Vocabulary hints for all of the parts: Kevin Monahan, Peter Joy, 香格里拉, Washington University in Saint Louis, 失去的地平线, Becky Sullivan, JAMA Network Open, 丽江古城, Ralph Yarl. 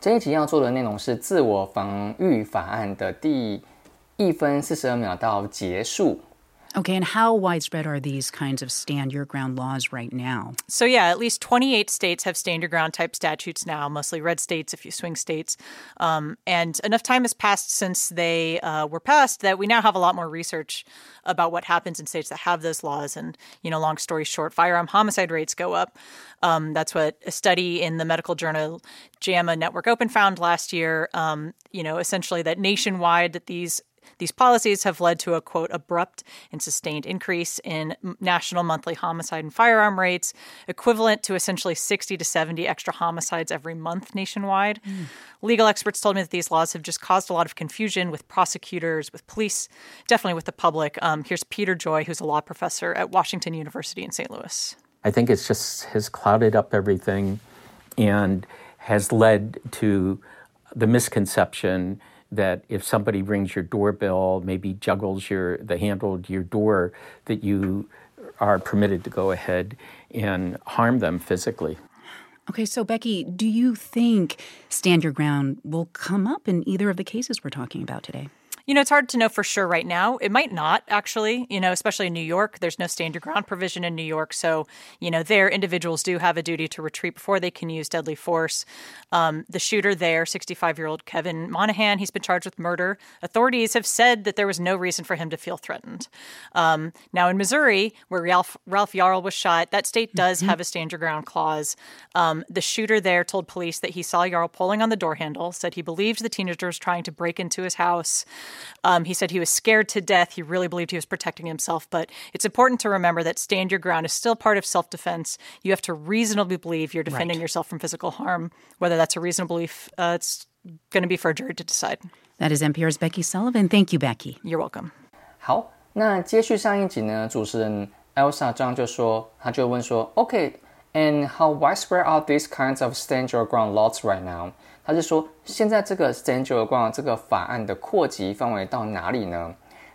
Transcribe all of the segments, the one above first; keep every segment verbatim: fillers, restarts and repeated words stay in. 这一集要做的内容是自我防御法案的第一分四十二秒到结束。Okay, and how widespread are these kinds of stand-your-ground laws right now? So yeah, at least twenty-eight states have stand-your-ground type statutes now, mostly red states, a few swing states. Um, and enough time has passed since they uh, were passed that we now have a lot more research about what happens in states that have those laws. And, you know, long story short, firearm homicide rates go up. Um, that's what a study in the medical journal JAMA Network Open found last year, um, you know, essentially that nationwide that these These policies have led to a, quote, abrupt and sustained increase in national monthly homicide and firearm rates, equivalent to essentially sixty to seventy extra homicides every month nationwide. Mm. Legal experts told me that these laws have just caused a lot of confusion with prosecutors, with police, definitely with the public. Um, here's Peter Joy, who's a law professor at Washington University in Saint Louis. I think it's just has clouded up everything and has led to the misconception that if somebody rings your doorbell, maybe juggles your the handle to your door, that you are permitted to go ahead and harm them physically. Okay, so Becky, do you think stand your ground will come up in either of the cases we're talking about today? You know, it's hard to know for sure right now. It might not, actually, you know, especially in New York. There's no stand your ground provision in New York. So, you know, there individuals do have a duty to retreat before they can use deadly force. Um, the shooter there, sixty-five-year-old Kevin Monahan, he's been charged with murder. Authorities have said that there was no reason for him to feel threatened. Um, now, in Missouri, where Ralph, Ralph Yarl was shot, that state does have a stand your ground clause. Um, the shooter there told police that he saw Yarl pulling on the door handle, said he believed the teenager was trying to break into his house. Um, he said he was scared to death. He really believed he was protecting himself. But it's important to remember that stand your ground is still part of self-defense. You have to reasonably believe you're defending right. yourself from physical harm. Whether that's a reasonable belief, uh, it's going to be for a jury to decide. That is N P R's Becky Sullivan. Thank you, Becky. You're welcome. 好，那接续上一集呢，主持人 Elsa 张就说，他就问说 ，Okay, and how widespread are these kinds of stand your ground laws right now?他是说现在这个 Stand Your Ground 这个法案的扩及范围到哪里呢？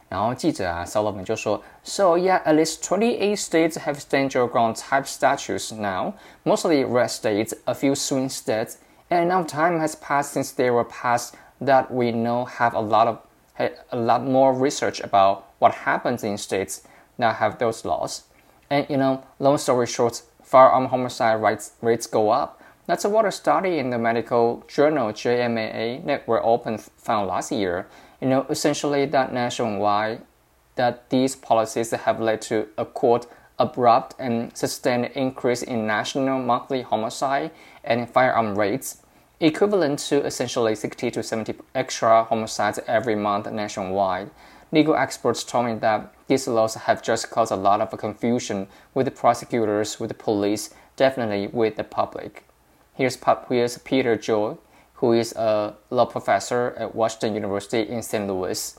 然后记者啊 Sullivan 就说 So yeah, at least twenty-eight states have Stand Your Ground type statutes now, mostly red states, a few swing states, and enough time has passed since they were passed that we now have a lot, of, a lot more research about what happens in states that have those laws. And you know, long story short, firearm homicide rates, rates go up.That's what a study in the medical journal J A M A Network Open found last year. You know, essentially that nationwide, that these policies have led to a quote, abrupt and sustained increase in national monthly homicide and firearm rates, equivalent to essentially sixty to seventy extra homicides every month nationwide. Legal experts told me that these laws have just caused a lot of confusion with the prosecutors, with the police, definitely with the public.Here's, here's Peter Joy, who is a law professor at Washington University in Saint Louis.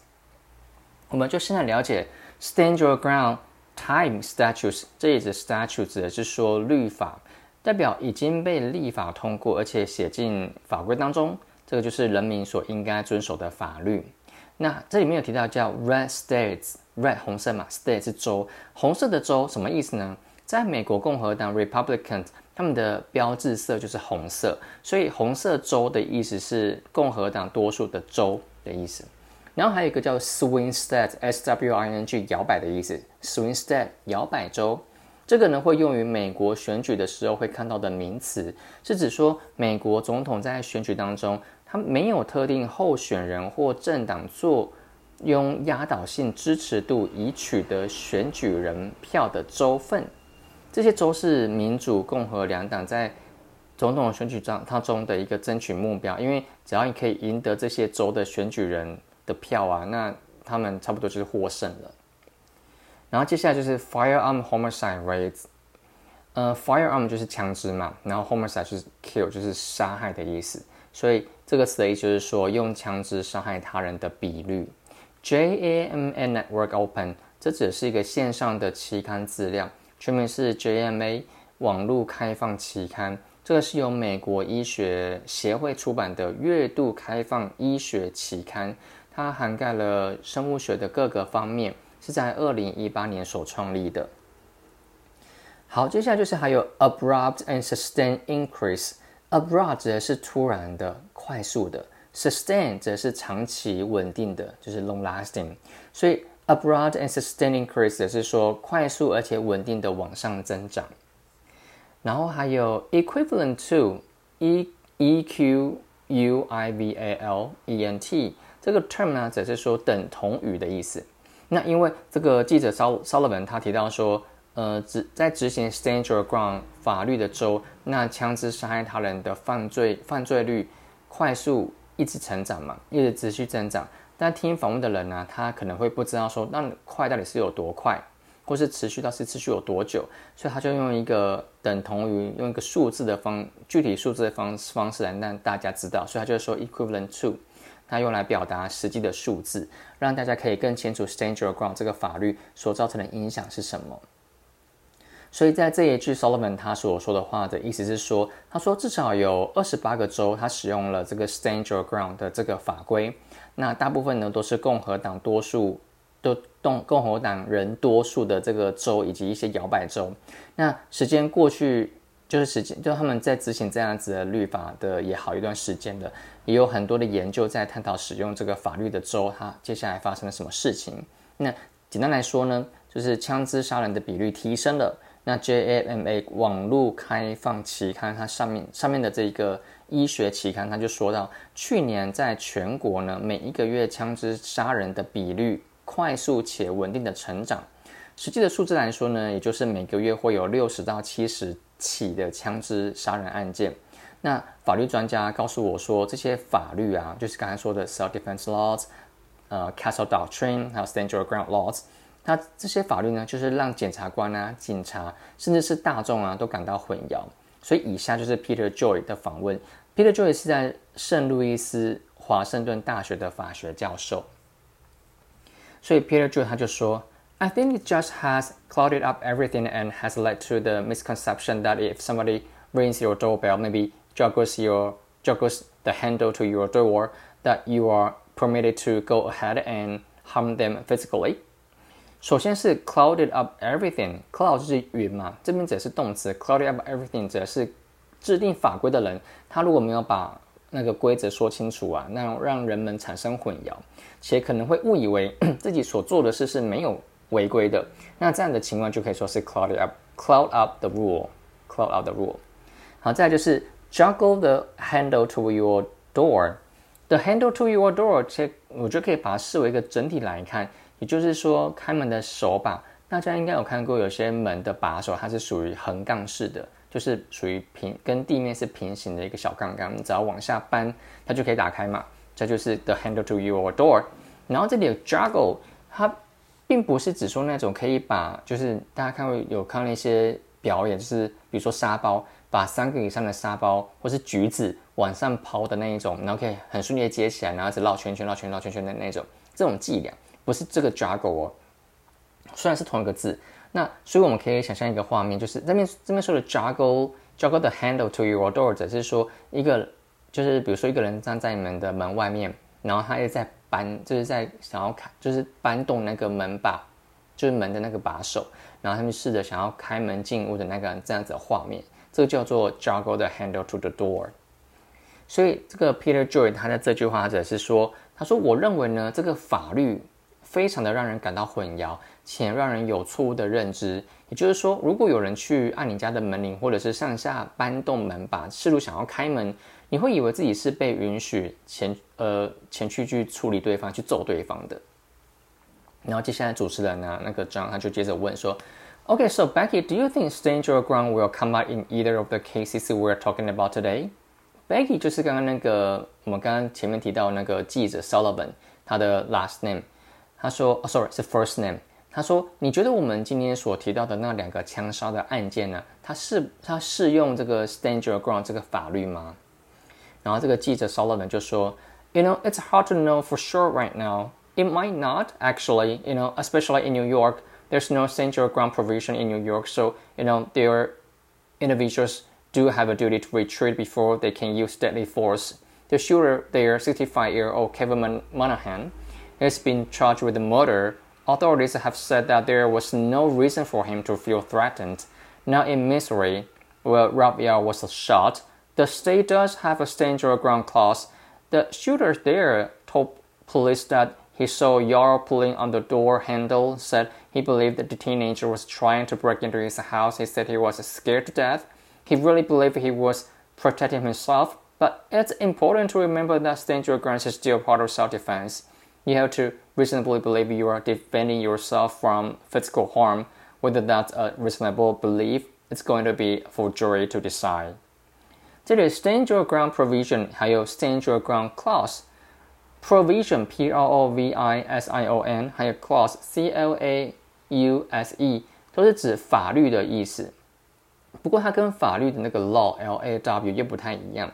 我们就现在了解 Stand Your Ground Time Statutes, 这里的 statute 指的是说律法，代表已经被立法通过而且写进法规当中，这个就是人民所应该遵守的法律。那这里面有提到叫 Red States, Red 红色嘛 State 是州，红色的州什么意思呢？在美国共和党 Republican他们的标志色就是红色，所以红色州的意思是共和党多数的州的意思。然后还有一个叫 swing state, S W I N G 摇摆的意思 swing state 摇摆州，这个呢会用于美国选举的时候会看到的名词，是指说美国总统在选举当中他没有特定候选人或政党做用压倒性支持度以取得选举人票的州份。这些州是民主共和两党在总统选举当中的一个争取目标，因为只要你可以赢得这些州的选举人的票啊，那他们差不多就是获胜了。然后接下来就是 firearm homicide rates， 呃 firearm 就是枪支嘛，然后 homicide 就是 kill 就是杀害的意思，所以这个词的意思就是说用枪支杀害他人的比率。J A M A Network Open 这只是一个线上的期刊资料。全名是 J M A 网络开放期刊，这个是由美国医学协会出版的月度开放医学期刊，它涵盖了生物学的各个方面，是在二零一八年所创立的。好，接下来就是还有 abrupt and sustained increase， abrupt 则是突然的、快速的 sustain 则是长期稳定的，就是 long lasting。 所以 abrupt and sustained increase 则是说快速而且稳定的往上增长。然后还有 equivalent to e, equivalent 这个 term 呢则是说等同于的意思。那因为这个记者 Sullivan 他提到说呃，在执行 Stand Your Ground 法律的州，那枪支杀害他人的犯罪犯罪率快速一直成长嘛，一直持续增长。但听访问的人呢、啊，他可能会不知道说那快到底是有多快，或是持续到是持续有多久，所以他就用一个等同于用一个数字的方具体数字的 方, 方式来让大家知道，所以他就说 equivalent to。那用来表达实际的数字，让大家可以更清楚 Stand Your Ground 这个法律所造成的影响是什么。所以在这一句 Sullivan 他所说的话的意思是说，他说至少有二十八个州他使用了这个 Stand Your Ground 的这个法规，那大部分呢都是共和党多数都共和党人多数的这个州以及一些摇摆州。那时间过去就是时间，就他们在执行这样子的律法的也好一段时间了，也有很多的研究在探讨使用这个法律的州，它接下来发生了什么事情。那简单来说呢，就是枪支杀人的比率提升了。那 J A M A 网络开放期刊，它上面上面的这个医学期刊，它就说到，去年在全国呢，每一个月枪支杀人的比率快速且稳定的成长。实际的数字来说呢，也就是每个月会有六十到七十。起的枪支杀人案件。那法律专家告诉我说，这些法律啊，就是刚才说的 self-defense laws、呃、castle doctrine 还有 stand your ground laws， 它这些法律呢，就是让检察官啊、警察甚至是大众啊都感到混淆。所以以下就是 Peter Joy 的访问。Peter Joy 是在圣路易斯华盛顿大学的法学教授。所以 Peter Joy 他就说，I think it just has clouded up everything and has led to the misconception that if somebody rings your doorbell, maybe juggles, your, juggles the handle to your door, that you are permitted to go ahead and harm them physically. 首先是 clouded up everything. Cloud 就是云嘛，这边则是动词 clouded up everything 则是制定法规的人，他如果没有把那个规则说清楚啊，那让人们产生混淆，且可能会误以为自己所做的事是没有违规的，那这样的情况就可以说是 cloud up, cloud up the rule, cloud up the rule。 好，再来就是 juggle the handle to your door, the handle to your door 我觉得可以把它视为一个整体来看，也就是说开门的手把，大家应该有看过有些门的把手它是属于横杠式的，就是属于平跟地面是平行的一个小杠杠，你只要往下扳它就可以打开嘛，这就是 the handle to your door。 然后这里有 juggle， 它并不是只说那种可以把，就是大家看过有看那些表演，就是比如说沙包，把三个以上的沙包或是橘子往上抛的那一种，然后可以很顺利的接起来，然后一直绕圈圈绕圈绕圈圈的那种，这种伎俩不是这个 juggle 哦，虽然是同一个字，那所以我们可以想象一个画面，就是这边这边说的 juggle juggle the handle to your door， 只是说一个就是比如说一个人站在你们的门外面，然后他也在。搬就是在想要开，就是搬动那个门把，就是门的那个把手，然后他们试着想要开门进屋的那个这样子的画面，这个叫做 juggle the handle to the door。 所以这个 Peter Joy 他在这句话者是说，他说我认为呢，这个法律非常的让人感到混淆，且让人有错误的认知，也就是说如果有人去按你家的门铃，或者是上下搬动门把试图想要开门，你会以为自己是被允许前呃前去去处理对方，去揍对方的。然后接下来主持人呢、啊，那个 John 他就接着问说 ，Okay, so Becky, do you think stand your ground will come out in either of the cases we're talking about today? Becky 就是刚刚那个我们刚刚前面提到那个记者 Sullivan 他的 last name， 他说、哦、，sorry 是 first name， 他说你觉得我们今天所提到的那两个枪杀的案件呢，它是它适用这个 stand your ground 这个法律吗？然后这个记者 Sullivan 就说 You know, it's hard to know for sure right now. It might not, actually, you know, especially in New York. There's no stand your ground provision in New York, so, you know, their individuals do have a duty to retreat before they can use deadly force. The shooter there, sixty-five-year-old Kevin Monahan, has been charged with murder. Authorities have said that there was no reason for him to feel threatened. Now in Missouri, where Ralph Yarl was shot, The state does have a stand your ground clause. The shooter there told police that he saw Yarl pulling on the door handle, said he believed that the teenager was trying to break into his house. He said he was scared to death. He really believed he was protecting himself. But it's important to remember that stand your ground is still part of self-defense. You have to reasonably believe you are defending yourself from physical harm. Whether that's a reasonable belief, it's going to be for jury to decide. 这里 stand your ground provision 还有 stand your ground clause provision P R O V I S I O N 还有 clause C L A U S E 都是指法律的意思。不过它跟法律的那个 law L A W 又不太一样。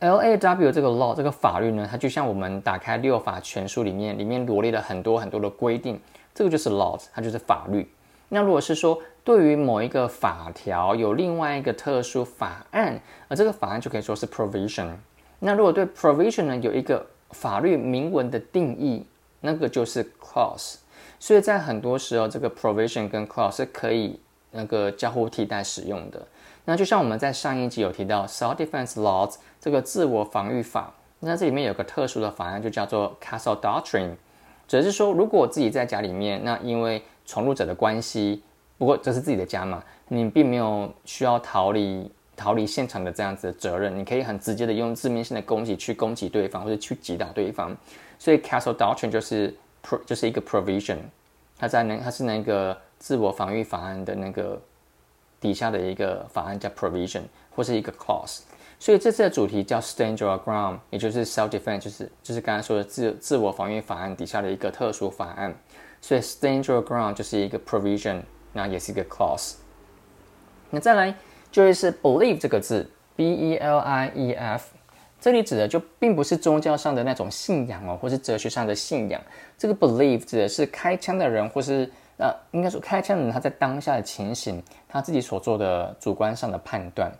L A W 这个 law 这个法律呢，它就像我们打开六法全书里面里面罗列了很多很多的规定，这个就是 laws 它就是法律。那如果是说对于某一个法条有另外一个特殊法案，而这个法案就可以说是 provision。那如果对 provision 呢有一个法律明文的定义，那个就是 clause。所以在很多时候，这个 provision 跟 clause 是可以那个交互替代使用的。那就像我们在上一集有提到 self-defense laws 这个自我防御法，那这里面有个特殊的法案就叫做 Castle Doctrine。只是说，如果我自己在家里面，那因为闯入者的关系，不过这是自己的家嘛，你并没有需要逃离逃离现场的这样子的责任，你可以很直接的用致命性的攻击去攻击对方，或者去击倒对方。所以 Castle Doctrine 就是 pro, 就是一个 provision， 它在那它是那个自我防御法案的那个底下的一个法案叫 provision 或是一个 clause。所以这次的主题叫 Stand Your Ground， 也就是 Self-Defense， 就是就是刚才说的 自, 自我防御法案底下的一个特殊法案。所以 Stand Your Ground 就是一个 provision， 那也是一个 clause。那再来就会是 believe 这个字 B E L I E F， 这里指的就并不是宗教上的那种信仰哦，或是哲学上的信仰。这个 believe 指的是开枪的人，或是呃应该说开枪的人他在当下的情形，他自己所做的主观上的判断。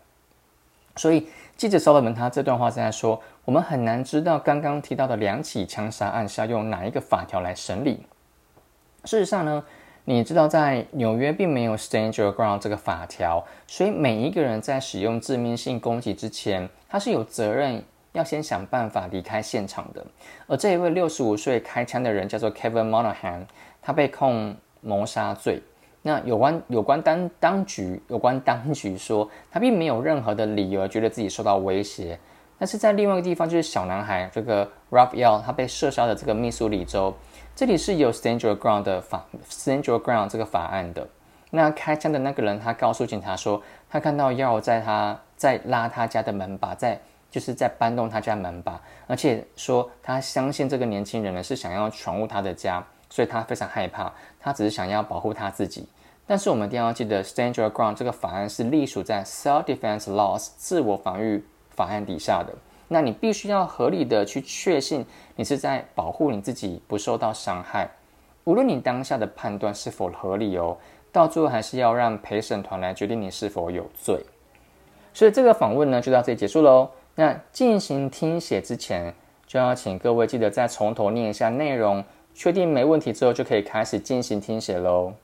所以记者 Sullivan 他这段话是在说，我们很难知道刚刚提到的两起枪杀案是要用哪一个法条来审理。事实上呢，你知道在纽约并没有 Stand Your Ground 这个法条，所以每一个人在使用致命性攻击之前，他是有责任要先想办法离开现场的。而这一位六十五岁开枪的人叫做 Kevin Monahan， 他被控谋杀罪。那有关有关当当局有关当局说，他并没有任何的理由觉得自己受到威胁。但是在另外一个地方，就是小男孩这个 Ralph Yarl 他被射杀的这个密苏里州，这里是有 Stand Your Ground 的法 Stand Your Ground 这个法案的。那开枪的那个人他告诉警察说，他看到 Yarl 在他在拉他家的门把，在就是在搬动他家门把，而且说他相信这个年轻人呢是想要闯入他的家。所以他非常害怕，他只是想要保护他自己。但是我们一定要记得 Stand Your Ground 这个法案是隶属在 Self-Defense Laws 自我防御法案底下的。那你必须要合理的去确信你是在保护你自己不受到伤害，无论你当下的判断是否合理哦，到最后还是要让陪审团来决定你是否有罪。所以这个访问呢就到这里结束咯。那进行听写之前，就要请各位记得再从头念一下内容，确定没问题之后就可以开始进行听写咯。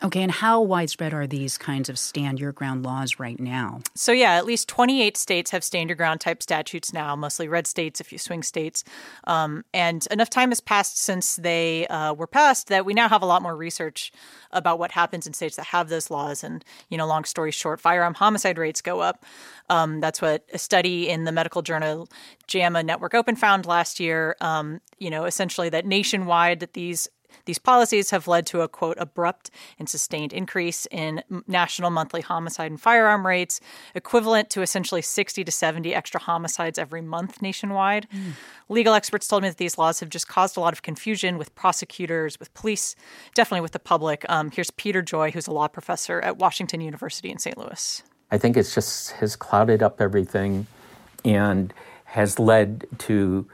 Okay, and how widespread are these kinds of stand your ground laws right now? So yeah, at least twenty-eight states have stand your ground type statutes now, mostly red states, a few swing states. Um, and enough time has passed since they uh, were passed that we now have a lot more research about what happens in states that have those laws. And, you know, long story short, firearm homicide rates go up. Um, that's what a study in the medical journal JAMA Network Open found last year, um, you know, essentially that nationwide that these These policies have led to a, quote, abrupt and sustained increase in national monthly homicide and firearm rates, equivalent to essentially sixty to seventy extra homicides every month nationwide. Mm. Legal experts told me that these laws have just caused a lot of confusion with prosecutors, with police, definitely with the public. Um, here's Peter Joy, who's a law professor at Washington University in Saint Louis. I think it's just has clouded up everything and has led to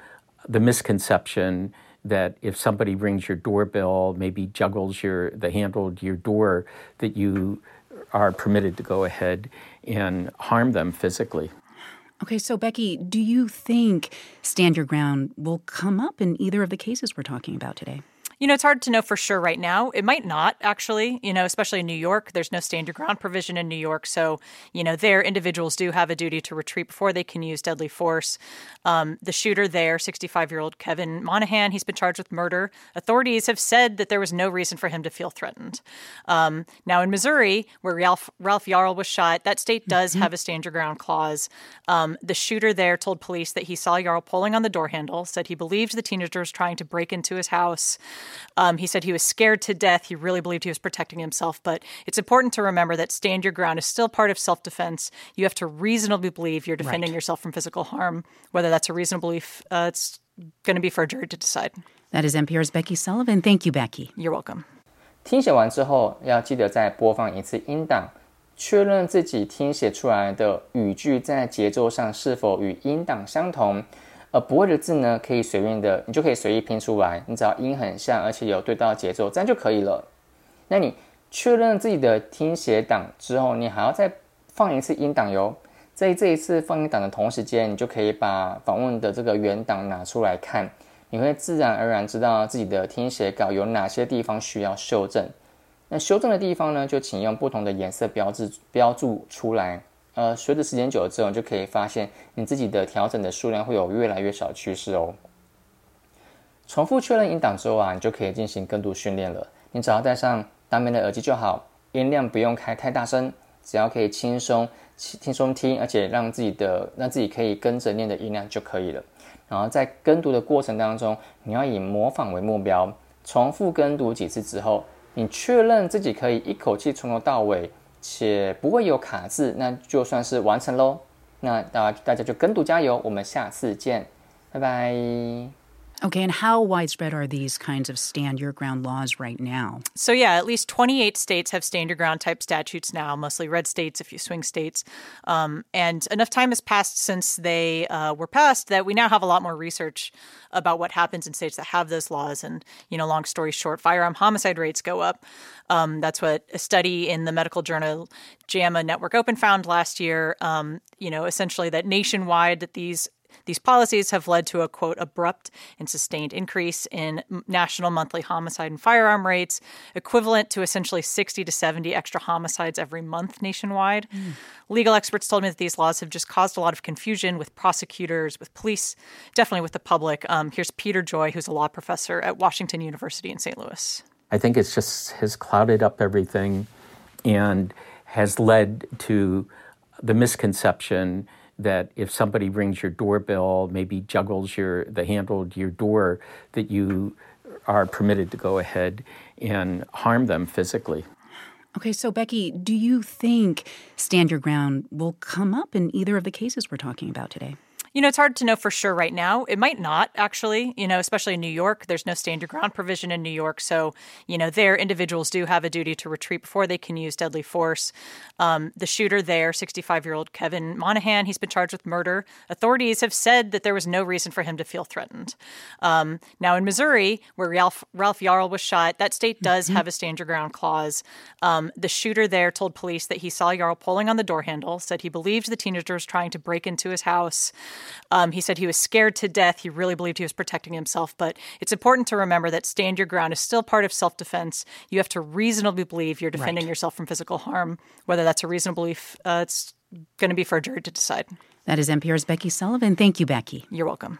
the misconception that if somebody rings your doorbell, maybe juggles your the handle to your door, that you are permitted to go ahead and harm them physically. Okay, so Becky, do you think stand your ground will come up in either of the cases we're talking about today? You know, it's hard to know for sure right now. It might not, actually, you know, especially in New York. There's no stand your ground provision in New York. So, you know, there individuals do have a duty to retreat before they can use deadly force. Um, the shooter there, sixty-five-year-old Kevin Monahan, he's been charged with murder. Authorities have said that there was no reason for him to feel threatened. Um, now, in Missouri, where Ralph, Ralph Yarl was shot, that state does mm-hmm. have a stand your ground clause. Um, the shooter there told police that he saw Yarl pulling on the door handle, said he believed the teenager was trying to break into his house. Um, he said he was scared to death. He really believed he was protecting himself. But it's important to remember that stand your ground is still part of self-defense. You have to reasonably believe you're defending right. yourself from physical harm. Whether that's a reasonable belief, uh, it's going to be for a jury to decide. That is N P R's Becky Sullivan. Thank you, Becky. You're welcome. 听写完之后，要记得再播放一次音档，确认自己听写出来的语句在节奏上是否与音档相同。而不会的字呢，可以随便的，你就可以随意拼出来，你只要音很像，而且有对到节奏，这样就可以了。那你确认自己的听写档之后，你还要再放一次音档哟。在这一次放音档的同时间，你就可以把访问的这个原档拿出来看，你会自然而然知道自己的听写稿有哪些地方需要修正。那修正的地方呢，就请用不同的颜色标志标注出来。呃，随着时间久了之后，你就可以发现你自己的调整的数量会有越来越少的趋势哦。重复确认音档之后啊，你就可以进行跟读训练了。你只要戴上当面的耳机就好，音量不用开太大声，只要可以轻松轻松听，而且让自己的让自己可以跟着念的音量就可以了。然后在跟读的过程当中，你要以模仿为目标，重复跟读几次之后，你确认自己可以一口气从头到尾。且不会有卡字，那就算是完成咯。那大家就跟读加油，我们下次见，拜拜。Okay, and how widespread are these kinds of stand your ground laws right now? So yeah, at least twenty-eight states have stand your ground type statutes now, mostly red states, a few swing states. Um, and enough time has passed since they uh, were passed that we now have a lot more research about what happens in states that have those laws. And, you know, long story short, firearm homicide rates go up. Um, that's what a study in the medical journal JAMA Network Open found last year, um, you know, essentially that nationwide that these These policies have led to a, quote, abrupt and sustained increase in national monthly homicide and firearm rates, equivalent to essentially sixty to seventy extra homicides every month nationwide. Mm. Legal experts told me that these laws have just caused a lot of confusion with prosecutors, with police, definitely with the public. Um, here's Peter Joy, who's a law professor at Washington University in Saint Louis. I think it's just has clouded up everything and has led to the misconception that if somebody rings your doorbell, maybe juggles your the handle to your door, that you are permitted to go ahead and harm them physically. Okay, so Becky, do you think stand your ground will come up in either of the cases we're talking about today? You know, it's hard to know for sure right now. It might not, actually, you know, especially in New York. There's no stand your ground provision in New York. So, you know, there individuals do have a duty to retreat before they can use deadly force. Um, the shooter there, sixty-five-year-old Kevin Monahan, he's been charged with murder. Authorities have said that there was no reason for him to feel threatened. Um, now, in Missouri, where Ralph, Ralph Yarl was shot, that state does mm-hmm. have a stand your ground clause. Um, the shooter there told police that he saw Yarl pulling on the door handle, said he believed the teenager was trying to break into his house. Um, he said he was scared to death. He really believed he was protecting himself. But it's important to remember that stand your ground is still part of self-defense. You have to reasonably believe you're defending right. yourself from physical harm. Whether that's a reasonable belief, uh, it's going to be for a jury to decide. That is N P R's Becky Sullivan. Thank you, Becky. You're welcome.